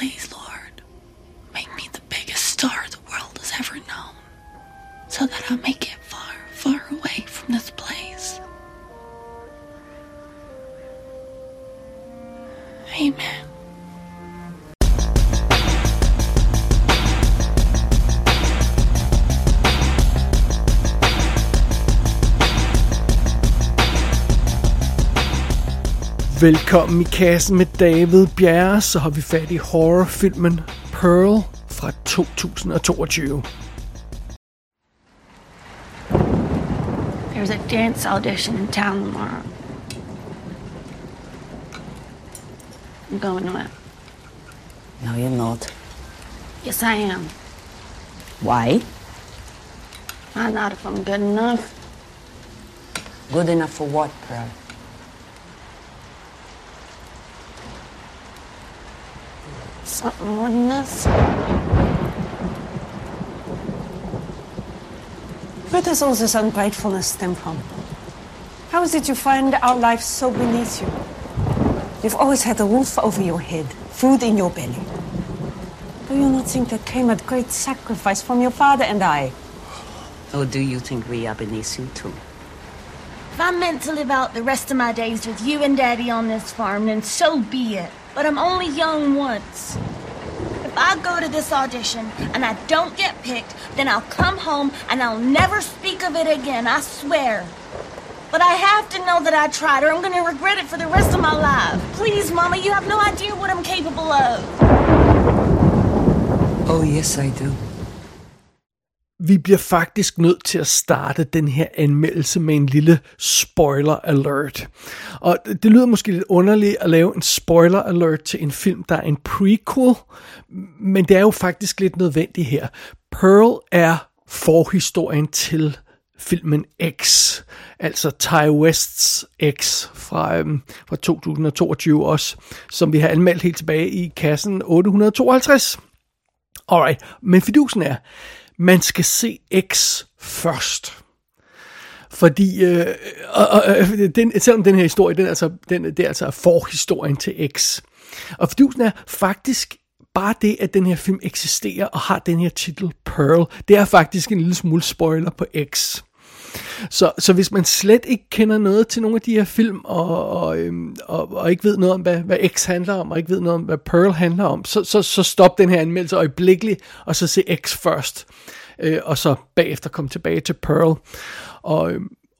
Please, Lord, make me the biggest star the world has ever known, so that I may get far, far away from this place. Amen. Velkommen i kassen med David Bjerre, så har vi fat i horrorfilmen Pearl fra 2022. There's a dance audition in town tomorrow. I'm going to it. No, you're not. Yes, I am. Why? Find out if I'm good enough. Good enough for what, Pearl? Something more than this. Where does all this ungratefulness stem from? How is it you find our life so beneath you? You've always had a roof over your head, food in your belly. Do you not think that came at great sacrifice from your father and I? Or do you think we are beneath you too? If I'm meant to live out the rest of my days with you and Daddy on this farm, then so be it. But I'm only young once. If I go to this audition and I don't get picked, then I'll come home and I'll never speak of it again, I swear. But I have to know that I tried or I'm going to regret it for the rest of my life. Please, Mama, you have no idea what I'm capable of. Oh, yes, I do. Vi bliver faktisk nødt til at starte den her anmeldelse med en lille spoiler alert. Og det lyder måske lidt underligt at lave en spoiler alert til en film, der er en prequel, men det er jo faktisk lidt nødvendigt her. Pearl er forhistorien til filmen X, altså Ty Wests X fra 2022 også, som vi har anmeldt helt tilbage i kassen 852. Alright, men fidusen er... man skal se X først. Fordi, selvom den her historie, det er altså forhistorien til X. Og fidusen er faktisk bare det, at den her film eksisterer og har den her titel Pearl. Det er faktisk en lille smule spoiler på X. Så hvis man slet ikke kender noget til nogle af de her film, og ikke ved noget om, hvad X handler om, og ikke ved noget om, hvad Pearl handler om, så stop den her anmeldelse øjeblikkeligt, og så se X først, og så bagefter komme tilbage til Pearl.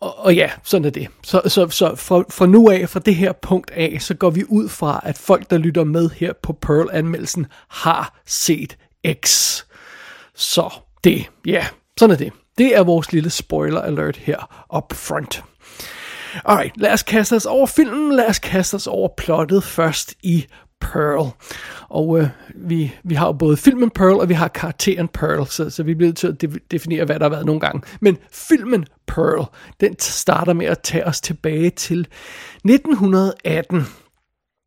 Og ja, sådan er det. Så fra nu af, fra det her punkt af, så går vi ud fra, at folk, der lytter med her på Pearl-anmeldelsen, har set X. Så det, ja, sådan er det. Det er vores lille spoiler alert her up front. Alright, lad os kaste os over filmen, lad os kaste os over plottet først i Pearl. Og vi har jo både filmen Pearl, og vi har karakteren Pearl, så vi bliver nødt til at definere, hvad der har været nogle gange. Men filmen Pearl, den starter med at tage os tilbage til 1918.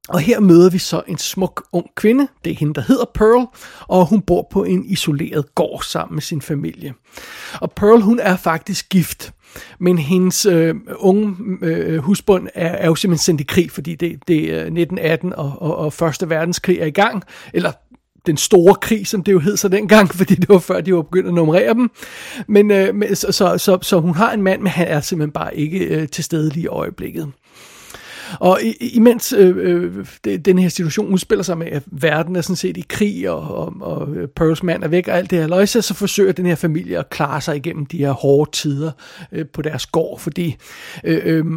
Og her møder vi så en smuk ung kvinde, det er hende, der hedder Pearl, og hun bor på en isoleret gård sammen med sin familie. Og Pearl, hun er faktisk gift, men hendes unge husbund er jo simpelthen sendt i krig, fordi det er 1918, og Første Verdenskrig er i gang, eller den store krig, som det jo hed så dengang, fordi det var før, de var begyndt at nummerere dem. Men så hun har en mand, men han er simpelthen bare ikke til stede lige i øjeblikket. Og imens den her situation udspiller sig med, at verden er sådan set i krig, og Pearls mand er væk, og alt det her løjse, så forsøger den her familie at klare sig igennem de her hårde tider på deres gård, fordi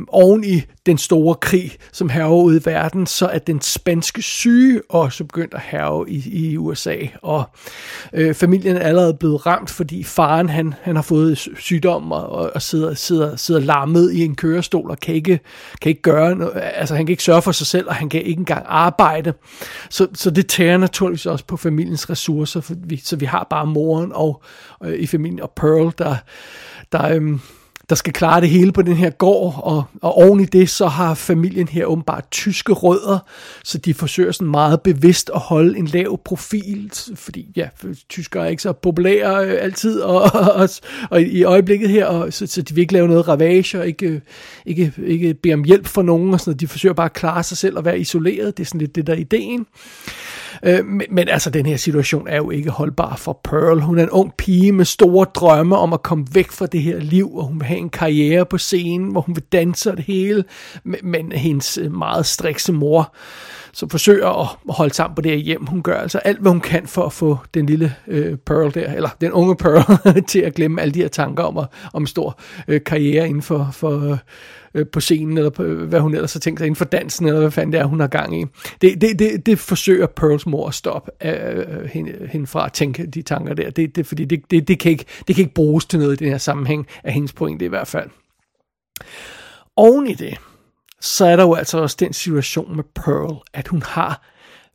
oven i den store krig, som hærger ude i verden, så er den spanske syge også begyndt at hærge i USA, og familien er allerede blevet ramt, fordi faren han har fået sygdom og sidder lammet i en kørestol og kan ikke gøre noget. Altså han kan ikke sørge for sig selv, og han kan ikke engang arbejde. Så det tærer naturligvis også på familiens ressourcer, så vi har bare moren og i familien og Pearl, der skal klare det hele på den her gård, og oven i det, så har familien her åbenbart tyske rødder, så de forsøger sådan meget bevidst at holde en lav profil, fordi ja, tyskere er ikke så populære altid, og i øjeblikket her, så de vil ikke lave noget ravage, og ikke bede om hjælp for nogen, og sådan noget. De forsøger bare at klare sig selv og være isoleret, det er sådan lidt det der ideen. Men altså, den her situation er jo ikke holdbar for Pearl. Hun er en ung pige med store drømme om at komme væk fra det her liv, og hun vil have en karriere på scenen, hvor hun vil danse og det hele, men hendes meget strikse mor, som forsøger at holde sammen på det her hjem, hun gør altså alt, hvad hun kan for at få den lille Pearl der, eller den unge Pearl, til at glemme alle de her tanker om en stor karriere inden for på scenen, eller hvad hun ellers har tænkt sig inden for dansen, eller hvad fanden det er, hun har gang i. Det forsøger Pearls mor at stoppe hende fra at tænke de tanker der. Fordi det kan ikke bruges til noget i den her sammenhæng, af hendes pointe i hvert fald. Oven i det, så er der jo altså også den situation med Pearl, at hun har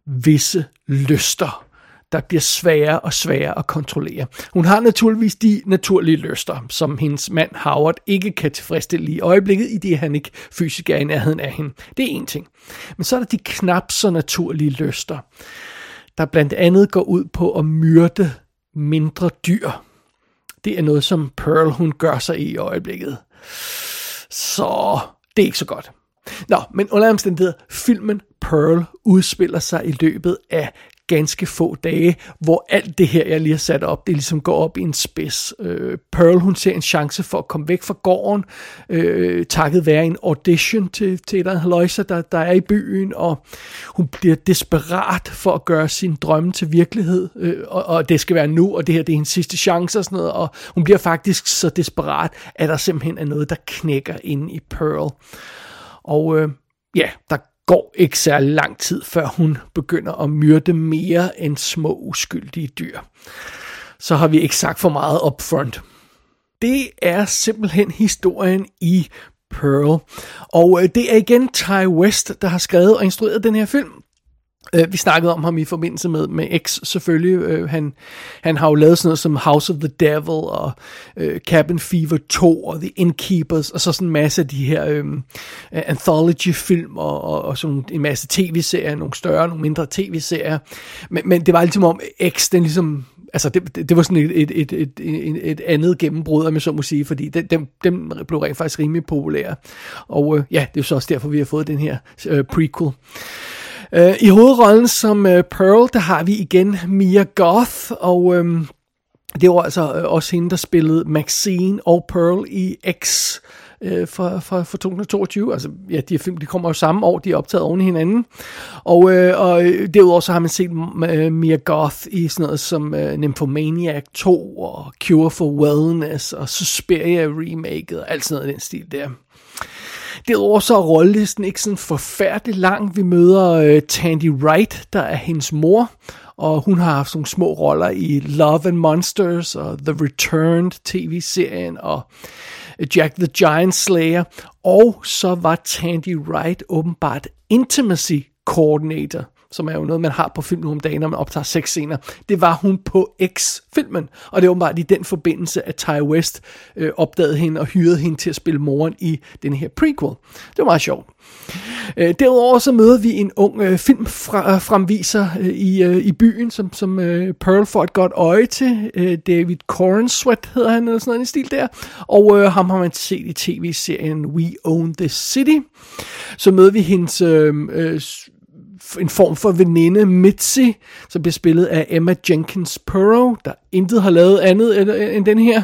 visse lyster, der bliver sværere og sværere at kontrollere. Hun har naturligvis de naturlige lyster, som hendes mand Howard ikke kan tilfredsstille i øjeblikket, i det han ikke fysisk er i nærheden af hende. Det er en ting. Men så er der de knap så naturlige lyster, der blandt andet går ud på at myrde mindre dyr. Det er noget, som Pearl hun gør sig i øjeblikket. Så det er ikke så godt. Nå, men under omstændigheder, filmen Pearl udspiller sig i løbet af ganske få dage, hvor alt det her, jeg lige har sat op, det ligesom går op i en spids. Pearl, hun ser en chance for at komme væk fra gården, takket være en audition til et løjser, der er i byen, og hun bliver desperat for at gøre sin drømme til virkelighed, og det skal være nu, og det her, det er hendes sidste chance og sådan noget, og hun bliver faktisk så desperat, at der simpelthen er noget, der knækker inde i Pearl. Og der går ikke særlig lang tid, før hun begynder at myrde mere end små uskyldige dyr. Så har vi ikke sagt for meget upfront. Det er simpelthen historien i Pearl. Og det er igen Ty West, der har skrevet og instrueret den her film. Vi snakkede om ham i forbindelse med X selvfølgelig. Han har jo lavet sådan noget som House of the Devil og Cabin Fever 2 og The Innkeepers og så sådan en masse af de her anthology-film og sådan en masse tv-serier, nogle større, nogle mindre tv-serier. Men det var ligesom om X, den ligesom... Altså, det var sådan et andet gennembrud, om jeg så må sige, fordi dem blev rent faktisk rimelig populære. Og det er jo så også derfor, vi har fået den her prequel. I hovedrollen som Pearl, der har vi igen Mia Goth, og det var altså også hende, der spillede Maxine og Pearl i X fra 2022. Altså, ja, de her film, de kommer jo samme år, de er optaget oven i hinanden. Og derudover så har man set Mia Goth i sådan noget som Nymphomaniac 2 og Cure for Wellness og Suspiria remaket og alt sådan noget af den stil der. Derudover så er rollelisten ikke sådan forfærdelig lang. Vi møder Tandy Wright, der er hendes mor, og hun har haft nogle små roller i Love and Monsters og The Returned tv-serien og Jack the Giant Slayer. Og så var Tandy Wright åbenbart intimacy coordinator, som er jo noget, man har på film nu om dagen, når man optager sex scener. Det var hun på X-filmen, og det er åbenbart i den forbindelse, at Ty West opdagede hende og hyrede hende til at spille moren i den her prequel. Det var meget sjovt. Derudover så møder vi en ung filmfremviser i byen, som Pearl får et godt øje til. David Cornsweet hedder han, eller sådan noget i stil der. Og ham har man set i tv-serien We Own This City. Så møder vi hendes... en form for veninde, Mitzi, som bliver spillet af Emma Jenkins Burrow, der intet har lavet andet end den her.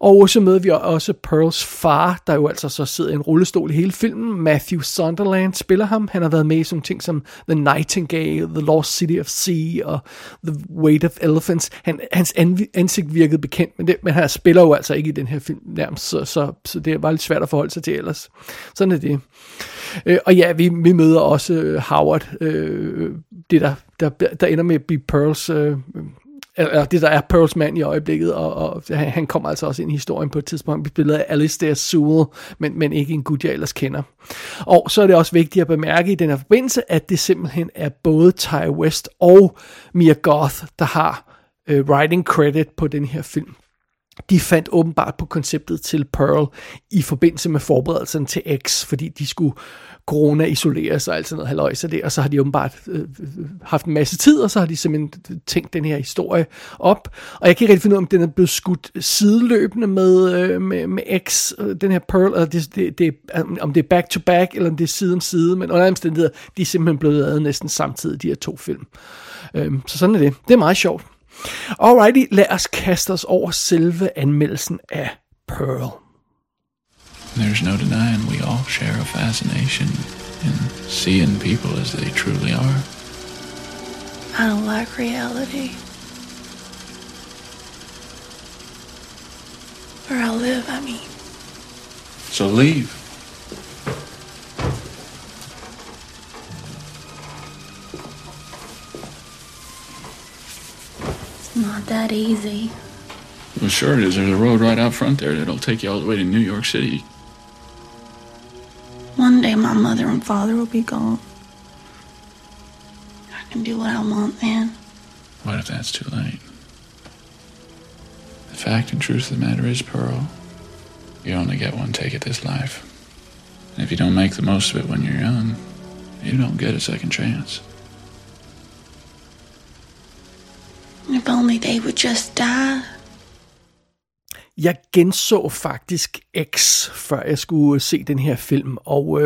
Og så møder vi også Pearls far, der jo altså så sidder i en rullestol i hele filmen. Matthew Sunderland spiller ham. Han har været med i sådan ting som The Nightingale, The Lost City of Sea og The Weight of Elephants. Hans ansigt virkede bekendt, men han spiller jo altså ikke i den her film nærmest, så det var lidt svært at forholde sig til ellers. Sådan er det. Og ja, vi møder også Howard, det der ender med at blive Pearls... eller det, der er Pearls mand i øjeblikket, og han kommer altså også ind i historien på et tidspunkt, billedet af Alistair Sewell, men ikke en gud, jeg ellers kender. Og så er det også vigtigt at bemærke i den her forbindelse, at det simpelthen er både Ty West og Mia Goth, der har writing credit på den her film. de fandt åbenbart på konceptet til Pearl i forbindelse med forberedelsen til X, fordi de skulle corona-isolere sig og alt sådan noget halløjse der, og så har de åbenbart haft en masse tid, og så har de simpelthen tænkt den her historie op, og jeg kan ikke rigtig finde ud af, om den er blevet skudt sideløbende med X, den her Pearl, eller om det er back-to-back, eller om det er side om side, men under omstændigheder, de er simpelthen blevet lavet næsten samtidig, de her to film. Så sådan er det. Det er meget sjovt. Alrighty, lad os kaste os over selve anmeldelsen af Pearl. There's no denying we all share a fascination in seeing people as they truly are. I don't like reality. Where I live, I mean. So leave. It's not that easy. Well, sure it is. There's a road right out front there that'll take you all the way to New York City. One day my mother and father will be gone. I can do what I want then. What if that's too late? The fact and truth of the matter is, Pearl, you only get one take at this life. And if you don't make the most of it when you're young, you don't get a second chance. If only they would just die. Jeg genså faktisk X, før jeg skulle se den her film, og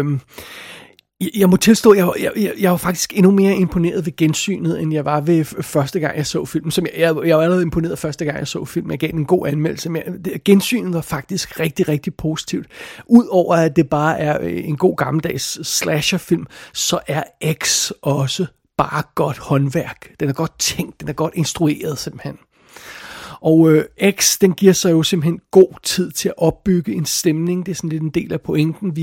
jeg må tilstå, at jeg var faktisk endnu mere imponeret ved gensynet, end jeg var ved første gang, jeg så filmen. Som jeg var allerede imponeret første gang, jeg så filmen. Jeg gav den en god anmeldelse, men gensynet var faktisk rigtig, rigtig positivt. Udover at det bare er en god gammeldags slasherfilm, så er X også bare godt håndværk. Den er godt tænkt, den er godt instrueret simpelthen. Og X, den giver sig jo simpelthen god tid til at opbygge en stemning. Det er sådan lidt en del af pointen.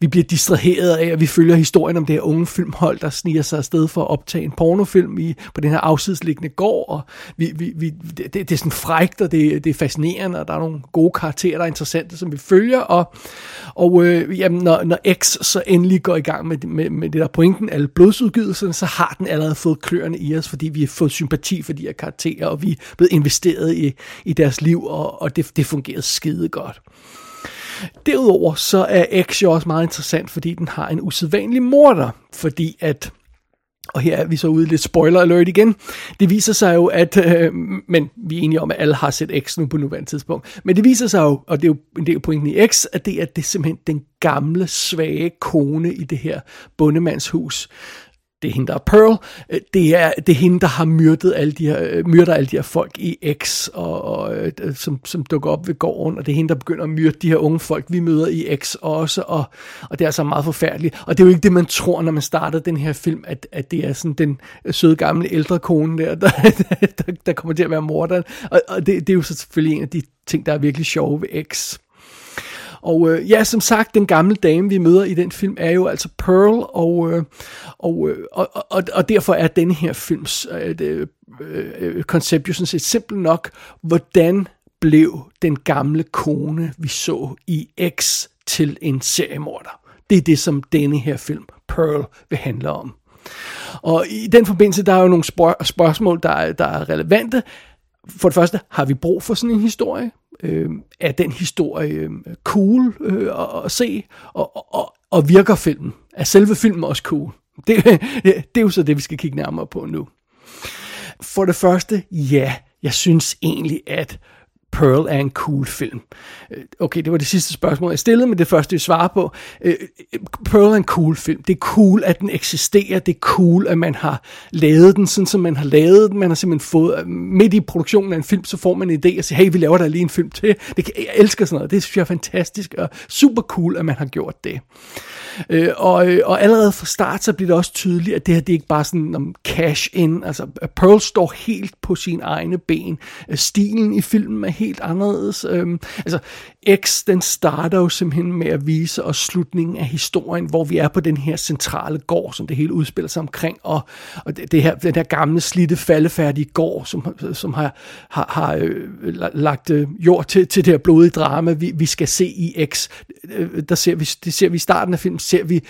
Vi bliver distraheret af, og vi følger historien om det her unge filmhold, der sniger sig afsted for at optage en pornofilm på den her afsidesliggende gård. Og det er sådan frækt, og det er fascinerende, og der er nogle gode karakterer, der er interessante, som vi følger. Når X så endelig går i gang med det der pointen, alle blodsudgydelserne, så har den allerede fået kløerne i os, fordi vi har fået sympati for de her karakterer, og vi er blevet investeret i deres liv, og det fungerede skide godt. Derudover så er X jo også meget interessant, fordi den har en usædvanlig morder, fordi at, og her er vi så ude lidt spoiler alert igen, det viser sig jo, at, men vi er enige om, at alle har set X nu på nuværende tidspunkt, men det viser sig jo, og det er jo en del pointen i X, at det er simpelthen den gamle, svage kone i det her bondemandshus. Det er hende, der er Pearl. Det er hende, der har myrdet alle de her folk i X, og som dukker op ved gården, og det er hende, der begynder at myrde de her unge folk, vi møder i X også, og det er altså meget forfærdeligt. Og det er jo ikke det, man tror, når man startede den her film, at det er sådan den søde gamle ældre kone der kommer til at være morderen. Og det er jo selvfølgelig en af de ting, der er virkelig sjove ved X. Og som sagt, den gamle dame, vi møder i den film, er jo altså Pearl, og derfor er den her films koncept jo sådan set simpelt nok, hvordan blev den gamle kone, vi så i X, til en seriemorder. Det er det, som denne her film, Pearl, vil handle om. Og i den forbindelse, der er jo nogle spørgsmål, der er relevante. For det første, har vi brug for sådan en historie? Er den historie cool at se? Og virker filmen? Er selve filmen også cool? Det er jo så det, vi skal kigge nærmere på nu. For det første, ja, jeg synes egentlig, at Pearl er en cool film. Okay, det var det sidste spørgsmål, jeg stillede, men det første, jeg svarer på. Pearl er en cool film. Det er cool, at den eksisterer. Det er cool, at man har lavet den, sådan som man har lavet den. Man har simpelthen fået, midt i produktionen af en film, så får man en idé og siger, hey, vi laver der lige en film til. Jeg elsker sådan noget. Det synes jeg er fantastisk og super cool, at man har gjort det. Og allerede fra start, så bliver det også tydeligt, at det her, det er ikke bare sådan om cash in. Altså, Pearl står helt på sine egne ben. Stilen i filmen er helt anderledes. X, den starter jo simpelthen med at vise os slutningen af historien, hvor vi er på den her centrale gård, som det hele udspiller sig omkring, og det her, den her gamle, slidte, faldefærdige gård, som har lagt jord til det her blodige drama, vi skal se i X. Der ser vi i starten af filmen, ser vi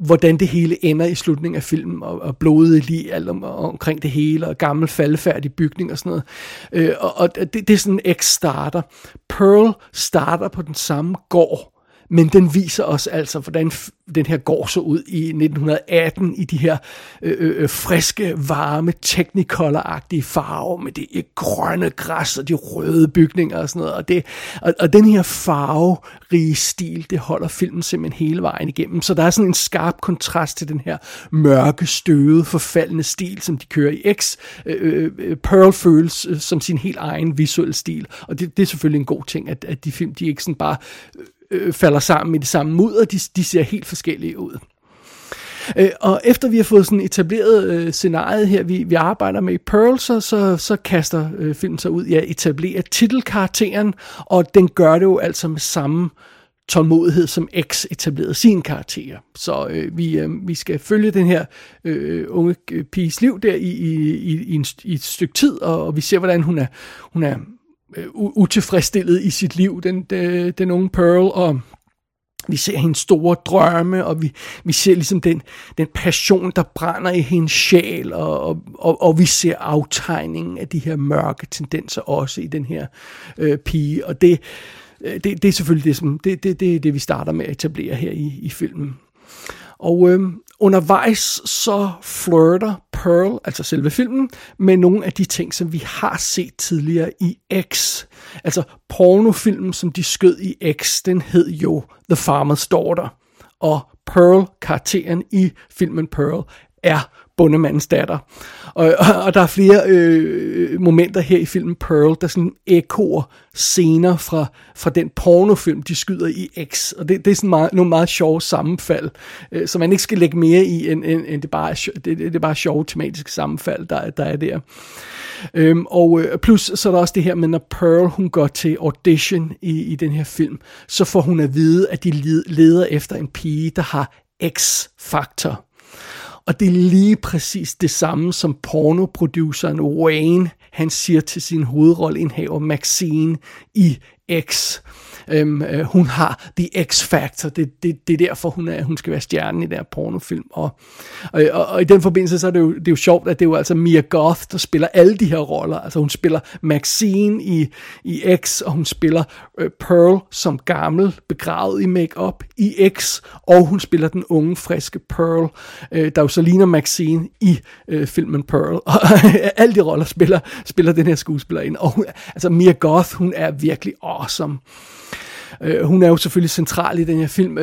hvordan det hele ender i slutningen af filmen, og blodet lige alt omkring det hele, og gammel faldefærdig bygning og sådan noget. Og det er sådan en X-starter. Pearl starter på den samme gård, men den viser os altså, hvordan den her gård så ud i 1918, i de her friske, varme, technicolor-agtige farver, med det grønne græs og de røde bygninger og sådan noget. Og den her farverige stil, det holder filmen simpelthen hele vejen igennem. Så der er sådan en skarp kontrast til den her mørke, støvede, forfaldende stil, som de kører i X. Pearl føles som sin helt egen visuelle stil, og det er selvfølgelig en god ting, at de film, de ikke sådan bare... falder sammen i det samme mudder, de ser helt forskellige ud. Og efter vi har fået sådan etableret scenariet her, vi arbejder med i Pearl, så kaster filmen sig ud i at etablere titelkarakteren, og den gør det jo altså med samme tålmodighed, som X etablerede sine karakterer. Så vi skal følge den her unge piges liv der i et stykke tid, og vi ser, hvordan hun er utilfredsstillet i sit liv, den unge Pearl, og vi ser hendes store drømme, og vi ser ligesom den passion, der brænder i hendes sjæl, og vi ser aftegningen af de her mørke tendenser også i den her pige, og det er selvfølgelig det vi starter med at etablere her i filmen. Og undervejs så flirter Pearl, altså selve filmen, med nogle af de ting, som vi har set tidligere i X. Altså pornofilmen, som de skød i X, den hed jo The Farmer's Daughter. Og Pearl, karakteren i filmen Pearl, er bondemandens datter. Og der er flere momenter her i filmen Pearl, der sådan ekkoer scener fra den pornofilm, de skyder i X. Og det er sådan nogle meget sjove sammenfald, så man ikke skal lægge mere i, end det er bare sjove tematiske sammenfald, der er der. Plus så er der også det her med, når Pearl hun går til audition i den her film, så får hun at vide, at de leder efter en pige, der har X-faktor. Og det er lige præcis det samme, som pornoproduceren Wayne, han siger til sin hovedrolleindhaver Maxine i X. Hun har The X-Factor, det er derfor, hun skal være stjernen i den her pornofilm. Og i den forbindelse, så er det er jo sjovt, at det er jo altså Mia Goth, der spiller alle de her roller. Altså hun spiller Maxine i X, og hun spiller Pearl som gammel, begravet i make-up i X, og hun spiller den unge, friske Pearl, der jo så ligner Maxine i filmen Pearl. Og alle de roller spiller den her skuespillerinde. Og Mia Goth, hun er virkelig awesome. Hun er jo selvfølgelig central i den her film,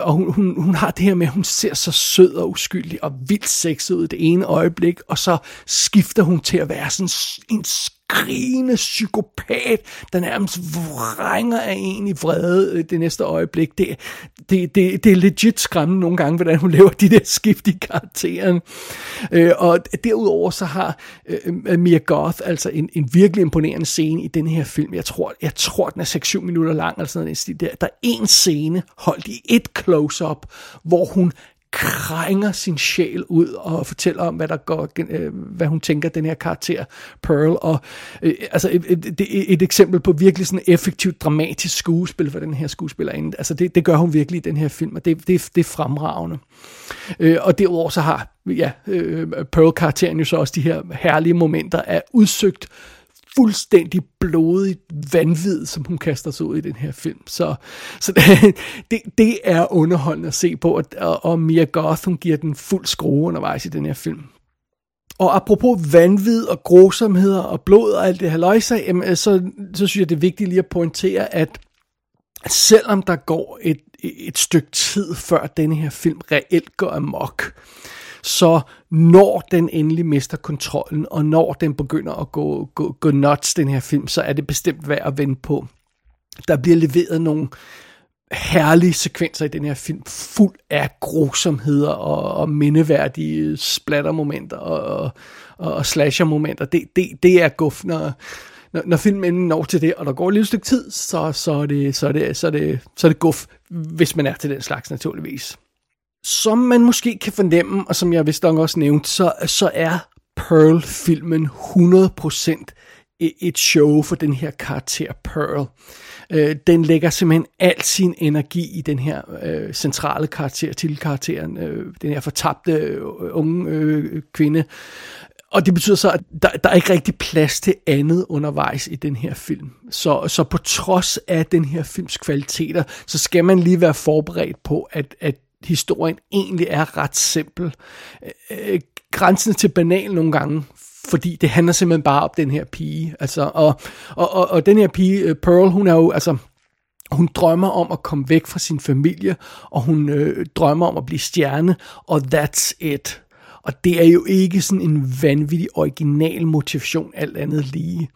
og hun har det her med, at hun ser så sød og uskyldig og vildt sexet ud det ene øjeblik, og så skifter hun til at være sådan en skrigende psykopat, der nærmest vrænger af en i vrede det næste øjeblik. Det er legit skræmmende nogle gange, hvordan hun laver de der skift i karakteren. Og derudover så har Mia Goth altså en virkelig imponerende scene i den her film. Jeg tror den er 6-7 minutter lang, eller sådan noget. Der er en scene holdt i et close-up, hvor hun krænger sin sjæl ud og fortæller om, hvad hun tænker, den her karakter Pearl, og altså et eksempel på virkelig sådan effektivt, dramatisk skuespil for den her skuespillerinde. Altså det gør hun virkelig i den her film, og det er fremragende. Og derudover så har Pearl-karakteren jo så også de her herlige momenter af udsøgt, fuldstændig blodigt vanvid, som hun kaster sig ud i den her film. Så det er underholdende at se på, og Mia Goth, hun giver den fuld skrue undervejs i den her film. Og apropos vanvid og grusomheder og blod og alt det her løjse, så synes jeg, det er vigtigt lige at pointere, at selvom der går et stykke tid, før denne her film reelt går amok, så når den endelig mister kontrollen, og når den begynder at gå nuts, den her film, så er det bestemt værd at vende på. Der bliver leveret nogle herlige sekvenser i den her film, fuld af grusomheder og mindeværdige splattermomenter og slashermomenter. Det er guf, når filmen endelig når til det, og der går et lille stykke tid, så er det guf, hvis man er til den slags naturligvis. Som man måske kan fornemme, og som jeg vist nok også nævnte, så er Pearl-filmen 100% et show for den her karakter Pearl. Den lægger simpelthen al sin energi i den her centrale karakter, til karakteren, den her fortabte unge kvinde. Og det betyder så, at der er ikke rigtig plads til andet undervejs i den her film. Så på trods af den her films kvaliteter, så skal man lige være forberedt på, at historien egentlig er ret simpel. Grænsen til banal nogle gange, fordi det handler simpelthen bare om den her pige. Altså, og den her pige, Pearl, hun er jo altså... Hun drømmer om at komme væk fra sin familie, og hun drømmer om at blive stjerne, og that's it. Og det er jo ikke sådan en vanvittig original motivation, alt andet lige.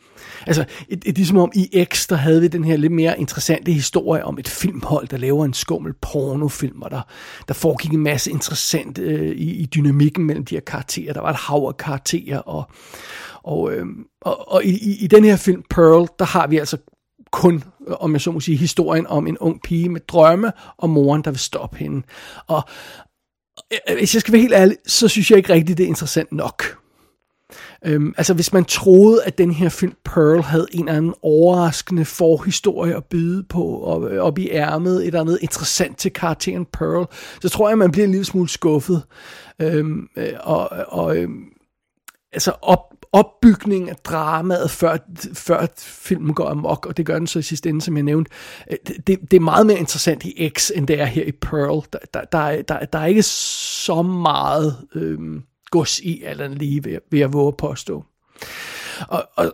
Altså, det er som om i X, der havde vi den her lidt mere interessante historie om et filmhold, der laver en skummel pornofilm, og der foregik en masse interessant i dynamikken mellem de her karakterer. Der var et hav af karakterer, og i den her film, Pearl, der har vi altså kun, om jeg så må sige, historien om en ung pige med drømme, og moren, der vil stoppe hende. Og hvis jeg skal være helt ærlig, så synes jeg ikke rigtigt, det er interessant nok. Altså hvis man troede, at den her film Pearl havde en eller anden overraskende forhistorie at byde på, og op i ærmet, et eller andet interessant til karakteren Pearl, så tror jeg, man bliver en lille smule skuffet. Altså opbygning af dramaet, før filmen går amok, og det gør den så i sidste ende, som jeg nævnte. Det er meget mere interessant i X, end det er her i Pearl. Der er ikke så meget gods i, eller lige ved at våge påstå.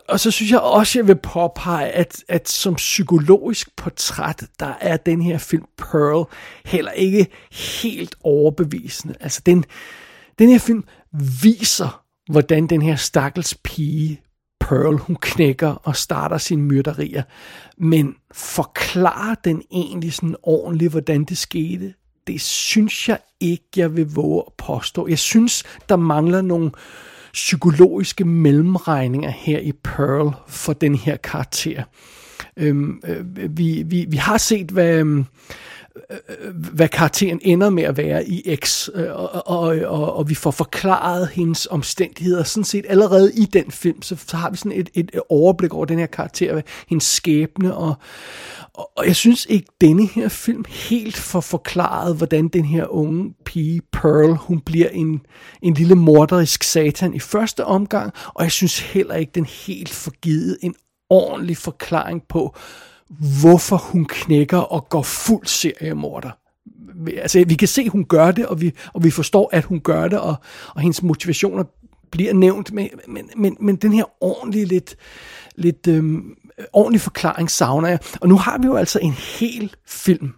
Og så synes jeg også, jeg vil påpege, at som psykologisk portræt, der er den her film Pearl heller ikke helt overbevisende. Altså den her film viser, hvordan den her stakkels pige, Pearl, hun knækker og starter sine myrderier. Men forklarer den egentlig sådan ordentligt, hvordan det skete? Det synes jeg ikke, jeg vil våge at påstå. Jeg synes, der mangler nogle psykologiske mellemregninger her i Pearl for den her karakter. Vi har set, hvad karakteren ender med at være i X, og vi får forklaret hendes omstændigheder sådan set allerede i den film, så har vi sådan et overblik over den her karakter, hendes skæbne, og jeg synes ikke, denne her film helt får forklaret, hvordan den her unge pige Pearl, hun bliver en lille morderisk satan i første omgang, og jeg synes heller ikke, den helt får givet en ordentlig forklaring på, hvorfor hun knækker og går fuld seriemorder. Altså, vi kan se, at hun gør det, og vi forstår, at hun gør det, og hendes motivationer bliver nævnt, men den her ordentlige, lidt ordentlig forklaring savner jeg. Og nu har vi jo altså en hel film,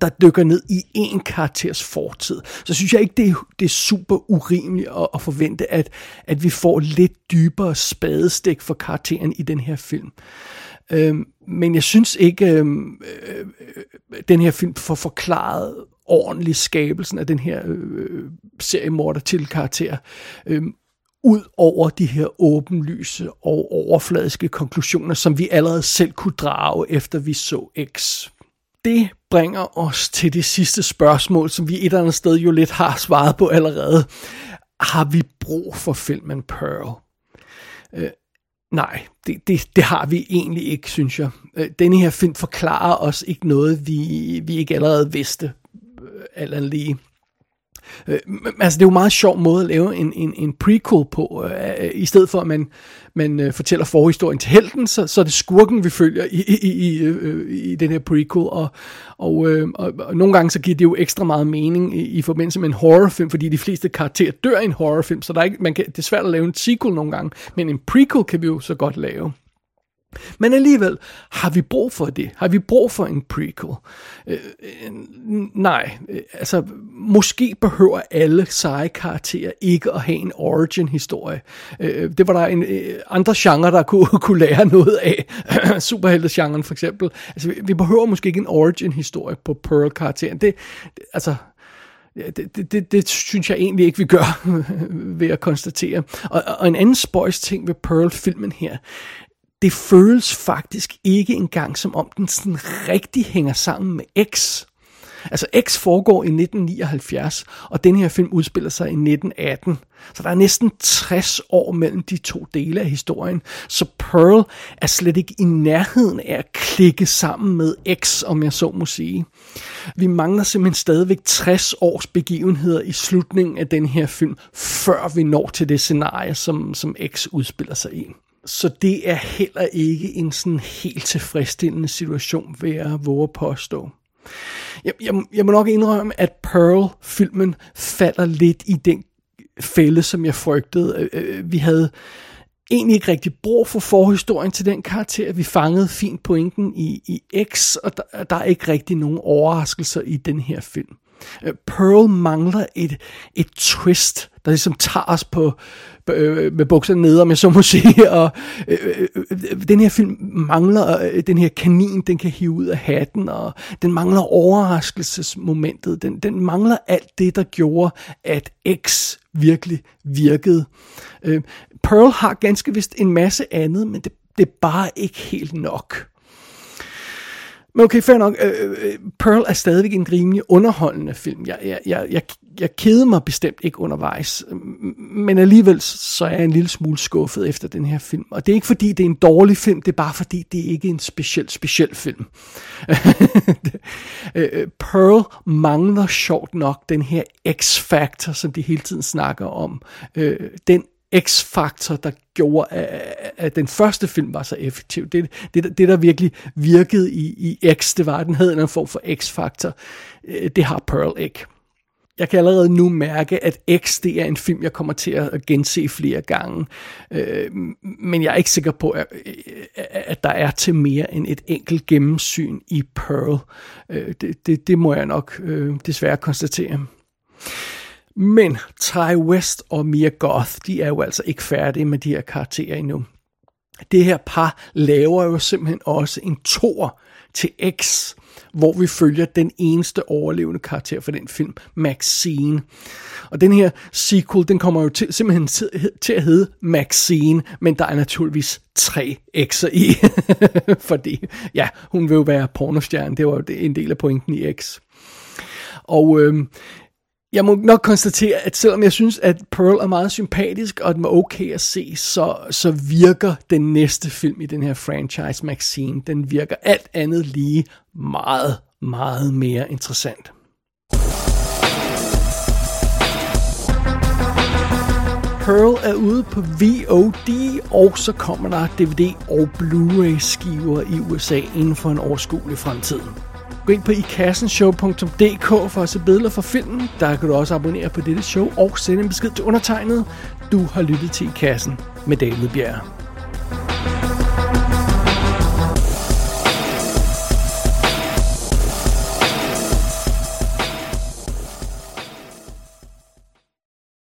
der dykker ned i en karakters fortid. Så synes jeg ikke, det er super urimeligt at forvente, at vi får lidt dybere spadestik for karakteren i den her film. Men jeg synes ikke, den her film får forklaret ordentligt skabelsen af den her seriemorder til karakter, ud over de her åbenlyse og overfladiske konklusioner, som vi allerede selv kunne drage, efter vi så X. Det bringer os til det sidste spørgsmål, som vi et eller andet sted jo lidt har svaret på allerede. Har vi brug for filmen Pearl? Nej, det har vi egentlig ikke, synes jeg. Denne her film forklarer os ikke noget, vi ikke allerede vidste, alt andet lige. Altså, det er jo en meget sjov måde at lave en prequel på. I stedet for, at man fortæller forhistorien til helten, så er det skurken, vi følger i den her prequel. Og nogle gange, så giver det jo ekstra meget mening i forbindelse med en horrorfilm, fordi de fleste karakterer dør i en horrorfilm, så der er ikke, det er svært at lave en sequel nogle gange, men en prequel kan vi jo så godt lave. Men alligevel, har vi brug for det? Har vi brug for en prequel? Nej, altså måske behøver alle seje karakterer ikke at have en origin-historie. Det var der andre genre, der kunne lære noget af. Superhelte-genren for eksempel. Altså, vi behøver måske ikke en origin-historie på Pearl-karakteren. Det synes jeg egentlig ikke, vi gør ved at konstatere. Og en anden spøjs ting ved Pearl-filmen her, det føles faktisk ikke engang, som om den sådan rigtig hænger sammen med X. Altså X foregår i 1979, og den her film udspiller sig i 1918. Så der er næsten 60 år mellem de to dele af historien. Så Pearl er slet ikke i nærheden af at klikke sammen med X, om jeg så må sige. Vi mangler simpelthen stadigvæk 60 års begivenheder i slutningen af den her film, før vi når til det scenarie, som X udspiller sig i. Så det er heller ikke en sådan helt tilfredsstillende situation, vil jeg våge at påstå. Jeg må nok indrømme, at Pearl-filmen falder lidt i den fælde, som jeg frygtede. Vi havde egentlig ikke rigtig brug for forhistorien til den karakter. Vi fangede fint pointen i X, og der er ikke rigtig nogen overraskelser i den her film. Pearl mangler et twist, der ligesom tager os med bukserne nede, om jeg så må sige, og den her film mangler den her kanin, den kan hive ud af hatten, og den mangler overraskelsesmomentet, den mangler alt det, der gjorde, at X virkelig virkede. Pearl har ganske vist en masse andet, men det er bare ikke helt nok. Men okay, fair nok. Pearl er stadigvæk en rimelig underholdende film. Jeg keder mig bestemt ikke undervejs, men alligevel så er jeg en lille smule skuffet efter den her film. Og det er ikke fordi, det er en dårlig film, det er bare fordi, det ikke er en speciel film. Pearl mangler sjovt nok den her X-faktor, som de hele tiden snakker om. Den X-faktor, der gjorde, at den første film var så effektiv. Det der virkelig virkede i X, det var, at den havde en eller anden form for X-faktor. Det har Pearl ikke. Jeg kan allerede nu mærke, at X, det er en film, jeg kommer til at gense flere gange. Men jeg er ikke sikker på, at der er til mere end et enkelt gennemsyn i Pearl. Det må jeg nok desværre konstatere. Men Ty West og Mia Goth, de er jo altså ikke færdige med de her karakterer endnu. Det her par laver jo simpelthen også en tour til X, hvor vi følger den eneste overlevende karakter for den film, Maxine. Og den her sequel, den kommer jo simpelthen til at hedde Maxine, men der er naturligvis 3 X'er i. Fordi, ja, hun vil jo være pornostjerne, det var jo en del af pointen i X. Og jeg må nok konstatere, at selvom jeg synes, at Pearl er meget sympatisk, og den var okay at se, så virker den næste film i den her franchise, Maxine, den virker alt andet lige meget, meget mere interessant. Pearl er ude på VOD, og så kommer der DVD- og Blu-ray-skiver i USA inden for en overskuelig fremtid. Gå ind på ikassenshow.dk for at se billeder fra filmen. Der kan du også abonnere på dette show og sende en besked til undertegnet. Du har lyttet til I Kassen med David Bjerg.